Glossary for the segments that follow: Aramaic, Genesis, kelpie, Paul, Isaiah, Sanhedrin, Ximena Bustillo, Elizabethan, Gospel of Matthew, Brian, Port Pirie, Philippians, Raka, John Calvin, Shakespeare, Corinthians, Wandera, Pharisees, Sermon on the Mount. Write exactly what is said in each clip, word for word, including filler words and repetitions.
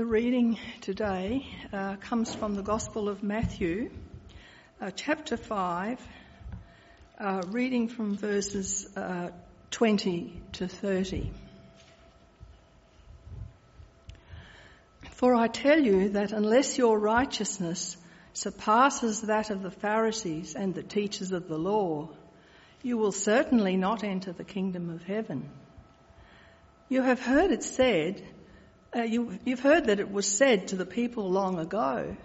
The reading today uh, comes from the Gospel of Matthew, uh, chapter five, uh, reading from verses uh, twenty to thirty. For I tell you that unless your righteousness surpasses that of the Pharisees and the teachers of the law, you will certainly not enter the kingdom of heaven. You have heard it said, uh, you, you've heard that it was said to the people long ago,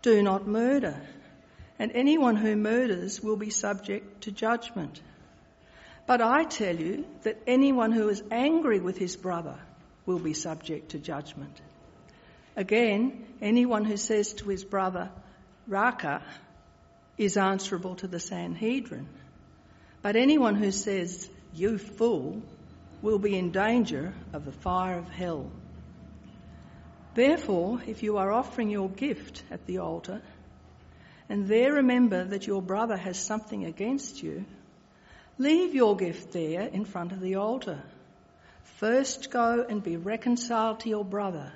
do not murder, and anyone who murders will be subject to judgment. But I tell you that anyone who is angry with his brother will be subject to judgment. Again, anyone who says to his brother, Raka, is answerable to the Sanhedrin. But anyone who says, you fool, will be in danger of the fire of hell. Therefore, if you are offering your gift at the altar, and there remember that your brother has something against you, leave your gift there in front of the altar. First go and be reconciled to your brother,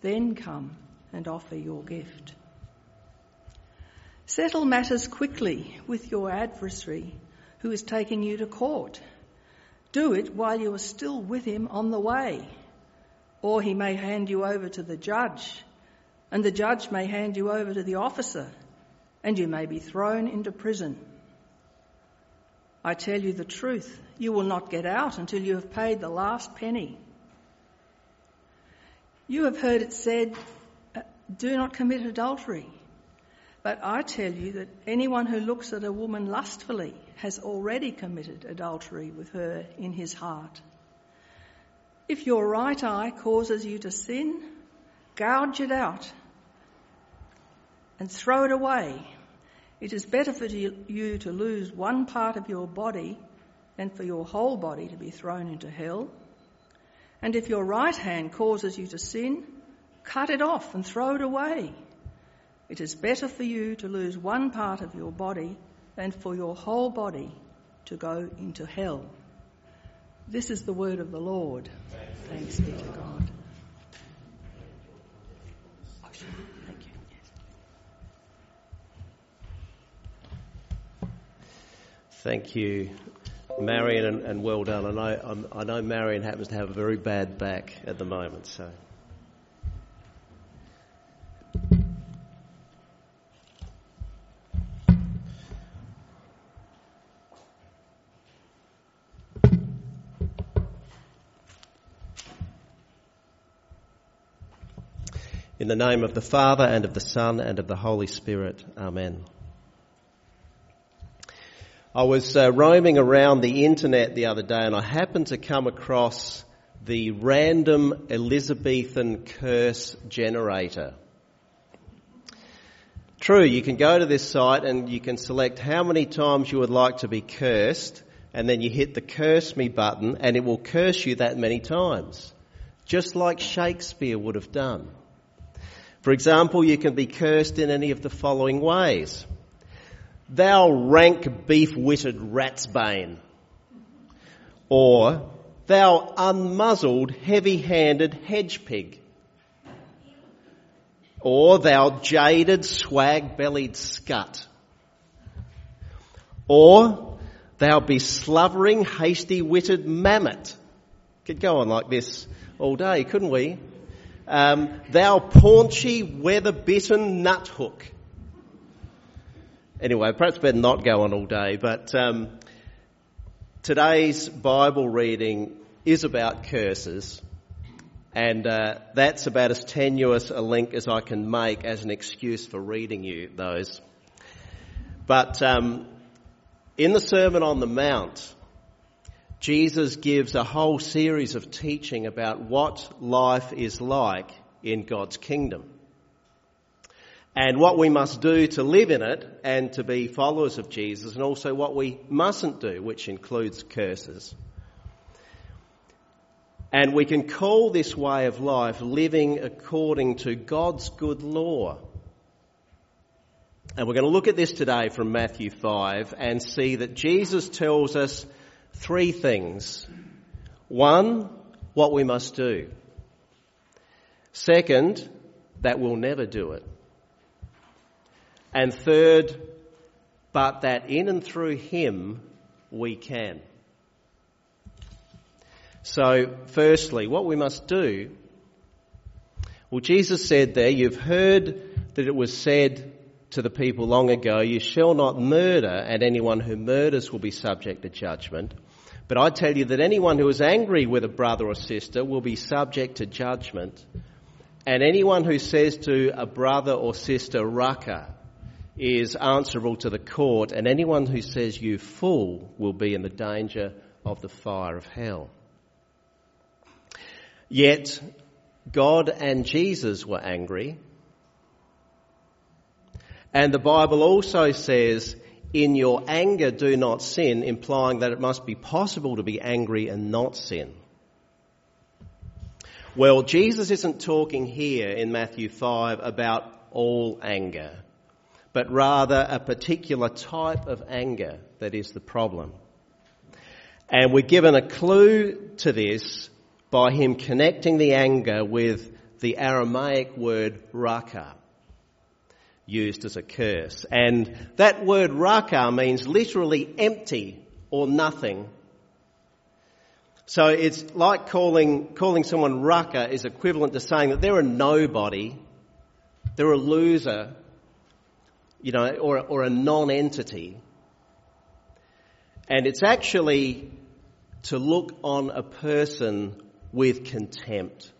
then come and offer your gift. Settle matters quickly with your adversary who is taking you to court. Do it while you are still with him on the way, or he may hand you over to the judge, and the judge may hand you over to the officer, and you may be thrown into prison. I tell you the truth, you will not get out until you have paid the last penny. You have heard it said, do not commit adultery. But I tell you that anyone who looks at a woman lustfully has already committed adultery with her in his heart. If your right eye causes you to sin, gouge it out and throw it away. It is better for you to lose one part of your body than for your whole body to be thrown into hell. And if your right hand causes you to sin, cut it off and throw it away. It is better for you to lose one part of your body than for your whole body to go into hell. This is the word of the Lord. Thanks be to God. Oh, sure. Thank you. Yes. Thank you, Marion, and, and well done. I know, I'm, I know Marion happens to have a very bad back at the moment, so. In the name of the Father, and of the Son, and of the Holy Spirit, amen. I was uh, roaming around the internet the other day and I happened to come across the random Elizabethan curse generator. True, you can go to this site and you can select how many times you would like to be cursed, and then you hit the curse me button and it will curse you that many times, just like Shakespeare would have done. For example, you can be cursed in any of the following ways. Thou rank beef-witted ratsbane. Or, thou unmuzzled, heavy-handed hedgepig. Or, thou jaded, swag-bellied scut. Or, thou beslubbering, hasty-witted mammet. Could go on like this all day, couldn't we? Um, thou paunchy, weather-bitten nuthook. Anyway, perhaps better not go on all day, but um, today's Bible reading is about curses, and uh, that's about as tenuous a link as I can make as an excuse for reading you those. But um, in the Sermon on the Mount, Jesus gives a whole series of teaching about what life is like in God's kingdom, and what we must do to live in it and to be followers of Jesus, and also what we mustn't do, which includes curses. And we can call this way of life living according to God's good law. And we're going to look at this today from Matthew five and see that Jesus tells us three things. One, what we must do. Second, that we'll never do it. And third, but that in and through him we can. So, firstly, what we must do, well, Jesus said there, you've heard that it was said to the people long ago, you shall not murder, and anyone who murders will be subject to judgment. But I tell you that anyone who is angry with a brother or sister will be subject to judgment, and anyone who says to a brother or sister, Raka, is answerable to the court, and anyone who says, you fool, will be in the danger of the fire of hell. Yet, God and Jesus were angry. And the Bible also says, in your anger do not sin, implying that it must be possible to be angry and not sin. Well, Jesus isn't talking here in Matthew five about all anger, but rather a particular type of anger that is the problem. And we're given a clue to this by him connecting the anger with the Aramaic word Raka, used as a curse. And that word Raka means literally empty or nothing. So it's like calling calling someone Raka is equivalent to saying that they're a nobody, they're a loser, you know, or, or a non-entity. And it's actually to look on a person with contempt,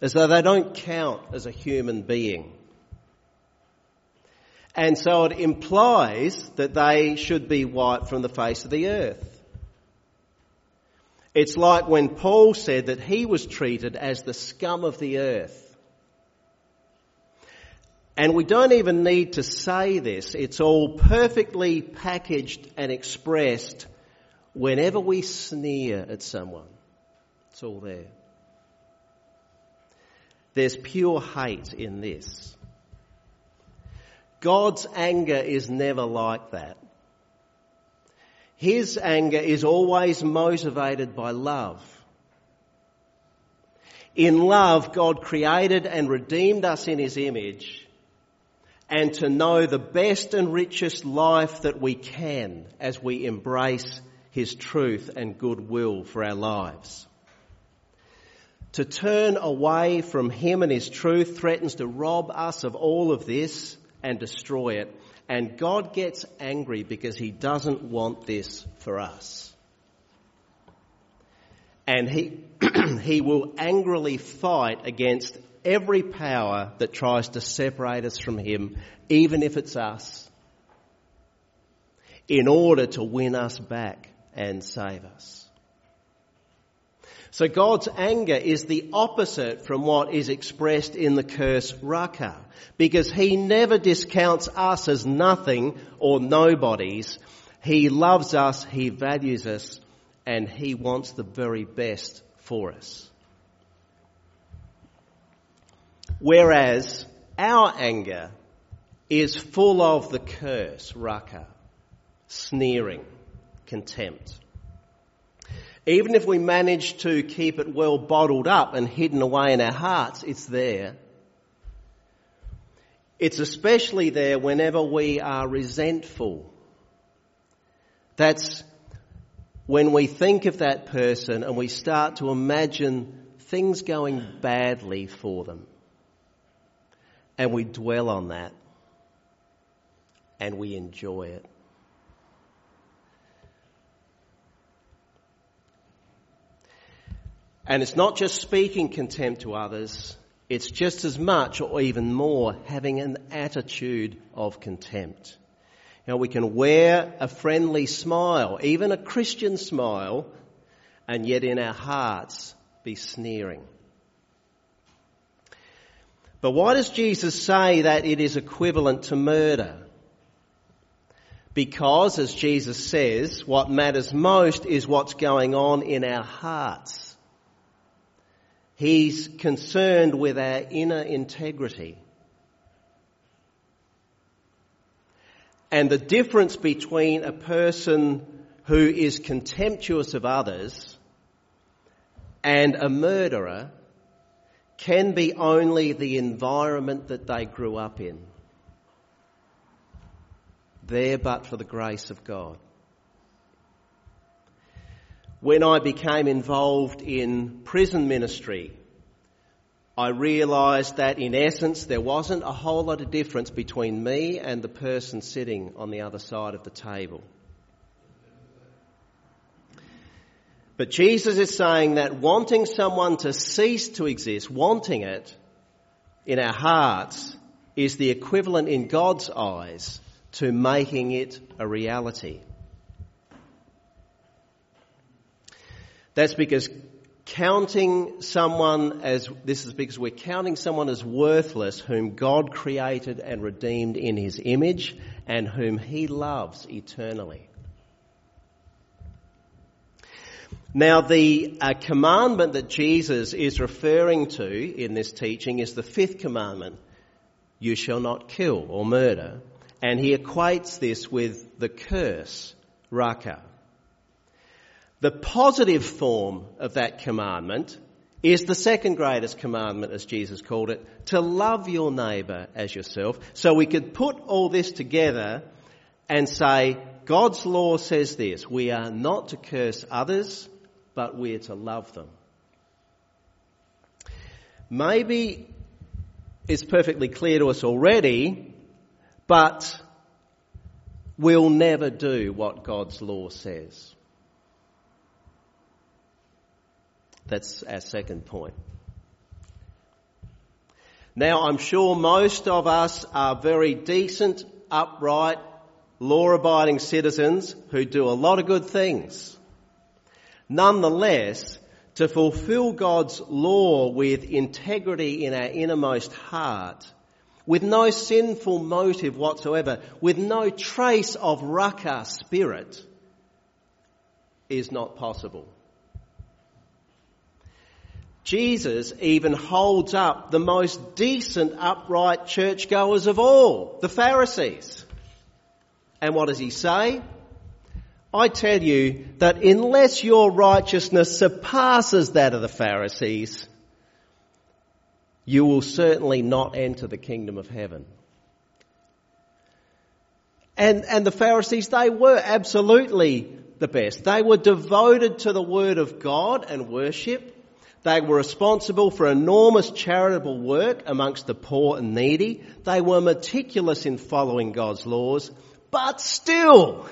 as though they don't count as a human being. And so it implies that they should be wiped from the face of the earth. It's like when Paul said that he was treated as the scum of the earth. And we don't even need to say this. It's all perfectly packaged and expressed whenever we sneer at someone. It's all there. There's pure hate in this. God's anger is never like that. His anger is always motivated by love. In love, God created and redeemed us in his image, and to know the best and richest life that we can as we embrace his truth and goodwill for our lives. To turn away from him and his truth threatens to rob us of all of this and destroy it. And God gets angry because he doesn't want this for us. And he he will angrily fight against every power that tries to separate us from him, even if it's us, in order to win us back and save us. So God's anger is the opposite from what is expressed in the curse Raka, because he never discounts us as nothing or nobodies. He loves us, he values us, and he wants the very best for us. Whereas our anger is full of the curse Raka, sneering, contempt. Even if we manage to keep it well bottled up and hidden away in our hearts, it's there. It's especially there whenever we are resentful. That's when we think of that person and we start to imagine things going badly for them. And we dwell on that. And we enjoy it. And it's not just speaking contempt to others, it's just as much or even more having an attitude of contempt. Now we can wear a friendly smile, even a Christian smile, and yet in our hearts be sneering. But why does Jesus say that it is equivalent to murder? Because, as Jesus says, what matters most is what's going on in our hearts. He's concerned with our inner integrity. And the difference between a person who is contemptuous of others and a murderer can be only the environment that they grew up in. There but for the grace of God. When I became involved in prison ministry, I realised that in essence there wasn't a whole lot of difference between me and the person sitting on the other side of the table. But Jesus is saying that wanting someone to cease to exist, wanting it in our hearts, is the equivalent in God's eyes to making it a reality. That's because counting someone as, this is because we're counting someone as worthless whom God created and redeemed in his image and whom he loves eternally. Now, the uh, commandment that Jesus is referring to in this teaching is the fifth commandment, you shall not kill or murder, and he equates this with the curse, Raka. The positive form of that commandment is the second greatest commandment, as Jesus called it, to love your neighbour as yourself. So we could put all this together and say, God's law says this, we are not to curse others, but we are to love them. Maybe it's perfectly clear to us already, but we'll never do what God's law says. That's our second point. Now, I'm sure most of us are very decent, upright, law-abiding citizens who do a lot of good things. Nonetheless, to fulfill God's law with integrity in our innermost heart, with no sinful motive whatsoever, with no trace of Raka spirit, is not possible. Jesus even holds up the most decent, upright churchgoers of all, the Pharisees. And what does he say? I tell you that unless your righteousness surpasses that of the Pharisees, you will certainly not enter the kingdom of heaven. And, and the Pharisees, they were absolutely the best. They were devoted to the word of God and worship. They were responsible for enormous charitable work amongst the poor and needy. They were meticulous in following God's laws. But still,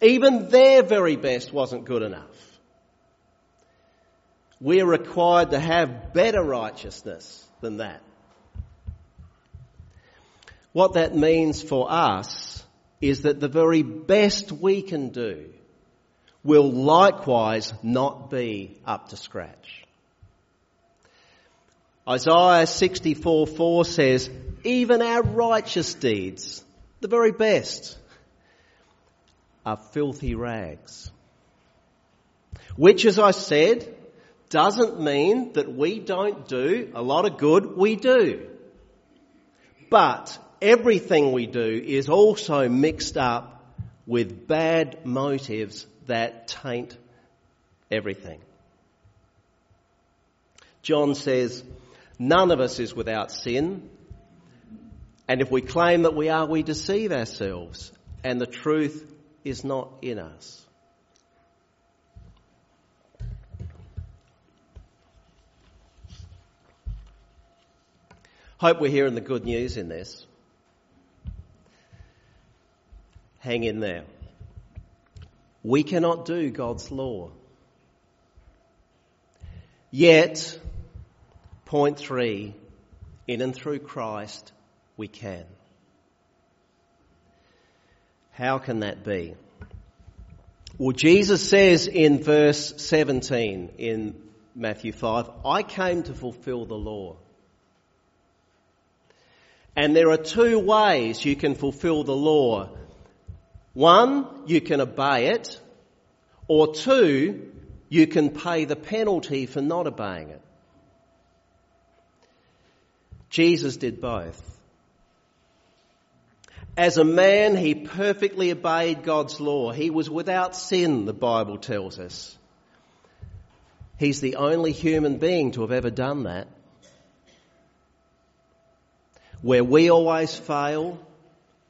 even their very best wasn't good enough. We're required to have better righteousness than that. What that means for us is that the very best we can do will likewise not be up to scratch. Isaiah sixty-four four says, even our righteous deeds, the very best, are filthy rags. Which, as I said, doesn't mean that we don't do a lot of good. We do. But everything we do is also mixed up with bad motives that taint everything. John says, none of us is without sin. And if we claim that we are, we deceive ourselves, and the truth is not in us. Hope we're hearing the good news in this. Hang in there. We cannot do God's law. Yet, point three, in and through Christ, we can. How can that be? Well, Jesus says in verse seventeen in Matthew five, I came to fulfill the law. And there are two ways you can fulfill the law. One, you can obey it, or two, you can pay the penalty for not obeying it. Jesus did both. As a man, he perfectly obeyed God's law. He was without sin, the Bible tells us. He's the only human being to have ever done that. Where we always fail,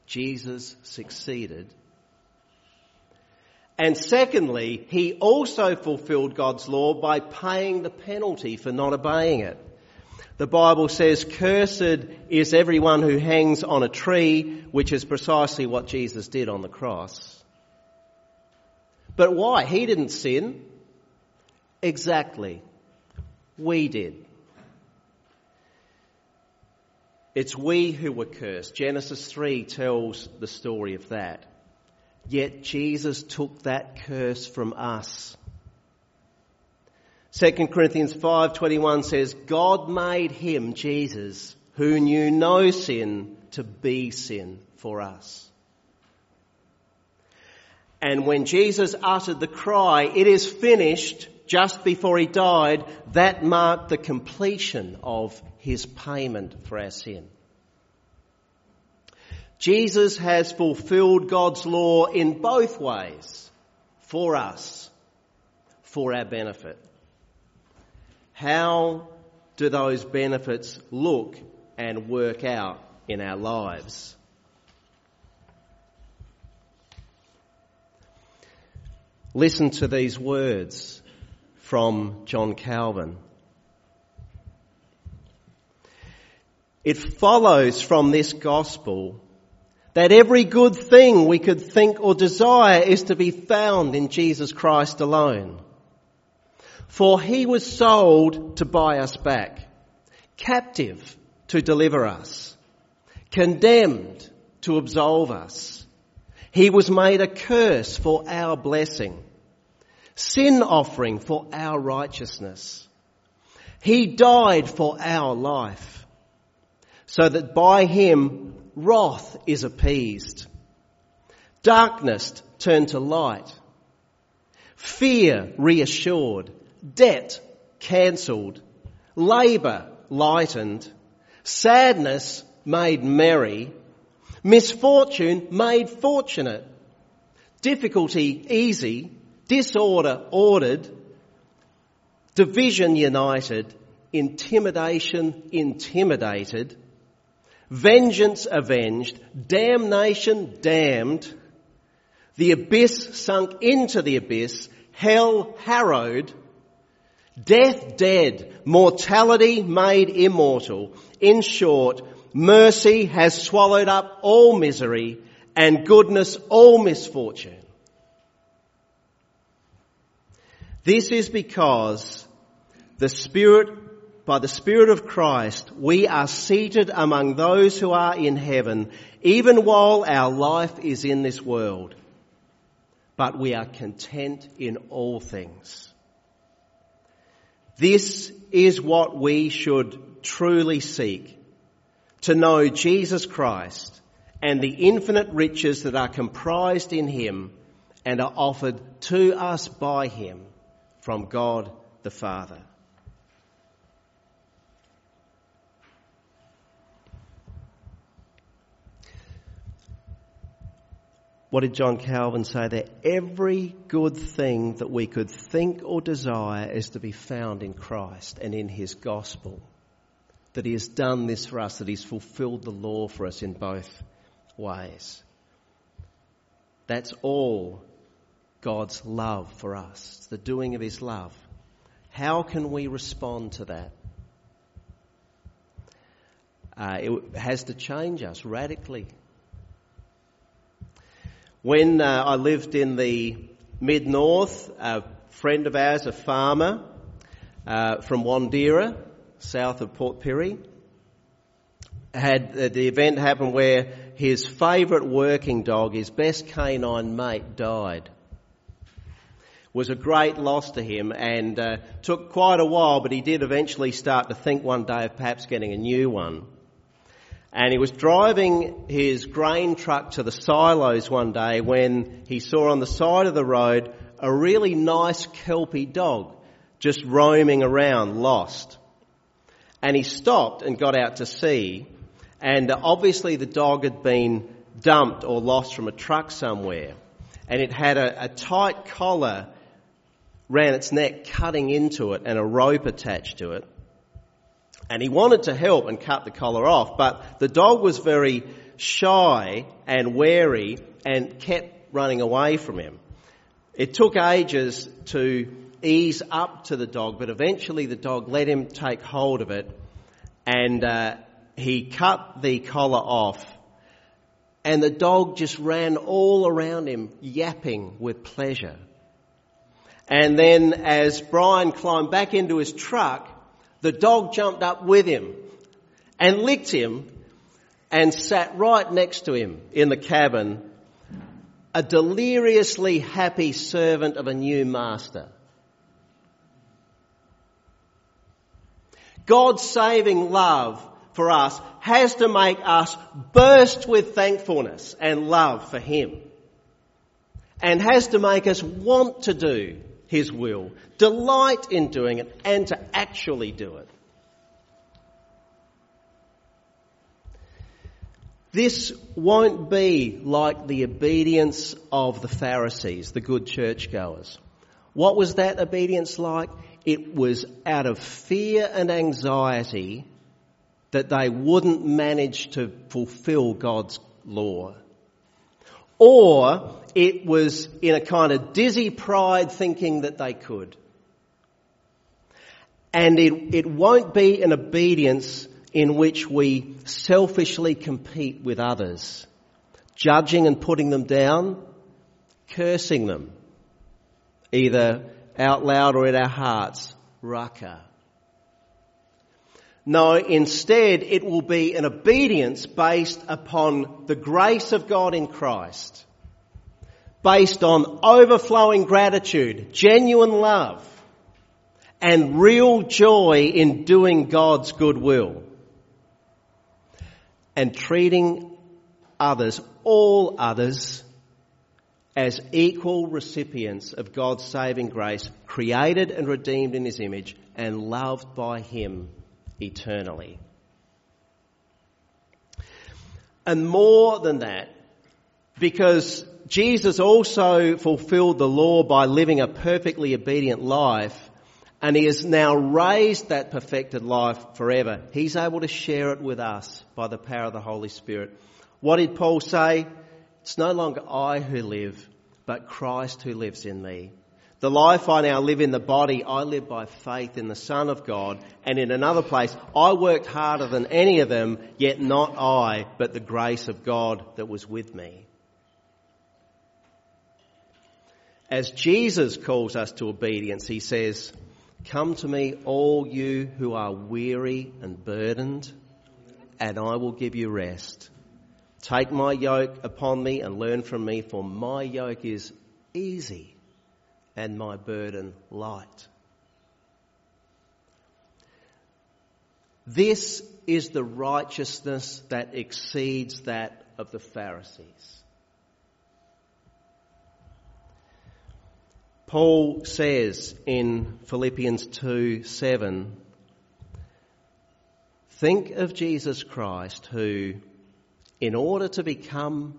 Jesus succeeded. And secondly, he also fulfilled God's law by paying the penalty for not obeying it. The Bible says, "Cursed is everyone who hangs on a tree," which is precisely what Jesus did on the cross. But why? He didn't sin. Exactly. We did. It's we who were cursed. Genesis three tells the story of that. Yet Jesus took that curse from us. Second Corinthians five twenty-one says, God made him, Jesus, who knew no sin, to be sin for us. And when Jesus uttered the cry, "It is finished," just before he died, that marked the completion of his payment for our sin. Jesus has fulfilled God's law in both ways, for us, for our benefit. How do those benefits look and work out in our lives? Listen to these words from John Calvin. It follows from this gospel that every good thing we could think or desire is to be found in Jesus Christ alone. For he was sold to buy us back, captive to deliver us, condemned to absolve us. He was made a curse for our blessing, sin offering for our righteousness. He died for our life, so that by him wrath is appeased, darkness turned to light, fear reassured, debt cancelled, labour lightened, sadness made merry, misfortune made fortunate, difficulty easy, disorder ordered, division united, intimidation intimidated, vengeance avenged, damnation damned, the abyss sunk into the abyss, hell harrowed, death dead, mortality made immortal. In short, mercy has swallowed up all misery and goodness all misfortune. This is because the Spirit, by the Spirit of Christ, we are seated among those who are in heaven, even while our life is in this world. But we are content in all things. This is what we should truly seek, to know Jesus Christ and the infinite riches that are comprised in him and are offered to us by him from God the Father. What did John Calvin say there? Every good thing that we could think or desire is to be found in Christ and in his gospel. That he has done this for us, that he's fulfilled the law for us in both ways. That's all God's love for us. It's the doing of his love. How can we respond to that? Uh, it has to change us radically. When uh, I lived in the mid-north, a friend of ours, a farmer uh, from Wandera, south of Port Pirie, had uh, the event happen where his favourite working dog, his best canine mate, died. It was a great loss to him and uh, took quite a while, but he did eventually start to think one day of perhaps getting a new one. And he was driving his grain truck to the silos one day when he saw on the side of the road a really nice kelpie dog just roaming around, lost. And he stopped and got out to see, and obviously the dog had been dumped or lost from a truck somewhere, and it had a, a tight collar round its neck, cutting into it, and a rope attached to it. And he wanted to help and cut the collar off, but the dog was very shy and wary and kept running away from him. It took ages to ease up to the dog, but eventually the dog let him take hold of it, and uh, he cut the collar off, and the dog just ran all around him, yapping with pleasure. And then as Brian climbed back into his truck, the dog jumped up with him and licked him and sat right next to him in the cabin, a deliriously happy servant of a new master. God's saving love for us has to make us burst with thankfulness and love for him, and has to make us want to do his will, delight in doing it, and to actually do it. This won't be like the obedience of the Pharisees, the good churchgoers. What was that obedience like? It was out of fear and anxiety that they wouldn't manage to fulfill God's law. Or it was in a kind of dizzy pride, thinking that they could. And it, it won't be an obedience in which we selfishly compete with others, judging and putting them down, cursing them, either out loud or in our hearts, Raka. No, instead it will be an obedience based upon the grace of God in Christ, based on overflowing gratitude, genuine love, and real joy in doing God's good will, and treating others, all others, as equal recipients of God's saving grace, created and redeemed in his image and loved by him eternally. And more than that, because Jesus also fulfilled the law by living a perfectly obedient life, and he has now raised that perfected life forever, he's able to share it with us by the power of the Holy Spirit. What did Paul say? It's no longer I who live, but Christ who lives in me. The life I now live in the body, I live by faith in the Son of God. And in another place, I worked harder than any of them, yet not I, but the grace of God that was with me. As Jesus calls us to obedience, he says, come to me, all you who are weary and burdened, and I will give you rest. Take my yoke upon me and learn from me, for my yoke is easy and my burden light. This is the righteousness that exceeds that of the Pharisees. Paul says in Philippians two seven, think of Jesus Christ, who, in order to become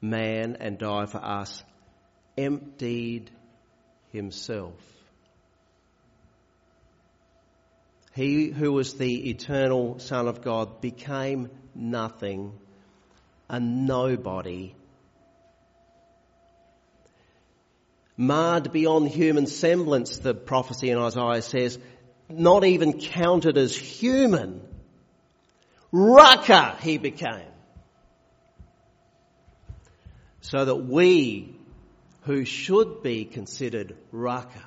man and die for us, emptied himself. He who was the eternal Son of God became nothing, a nobody, marred beyond human semblance, the prophecy in Isaiah says, not even counted as human. Raka he became. So that we, who should be considered Raka,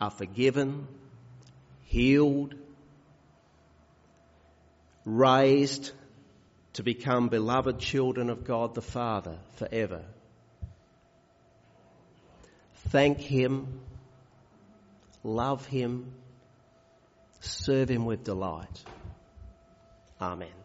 are forgiven, healed, raised to become beloved children of God the Father forever. Thank him, love him, serve him with delight. Amen.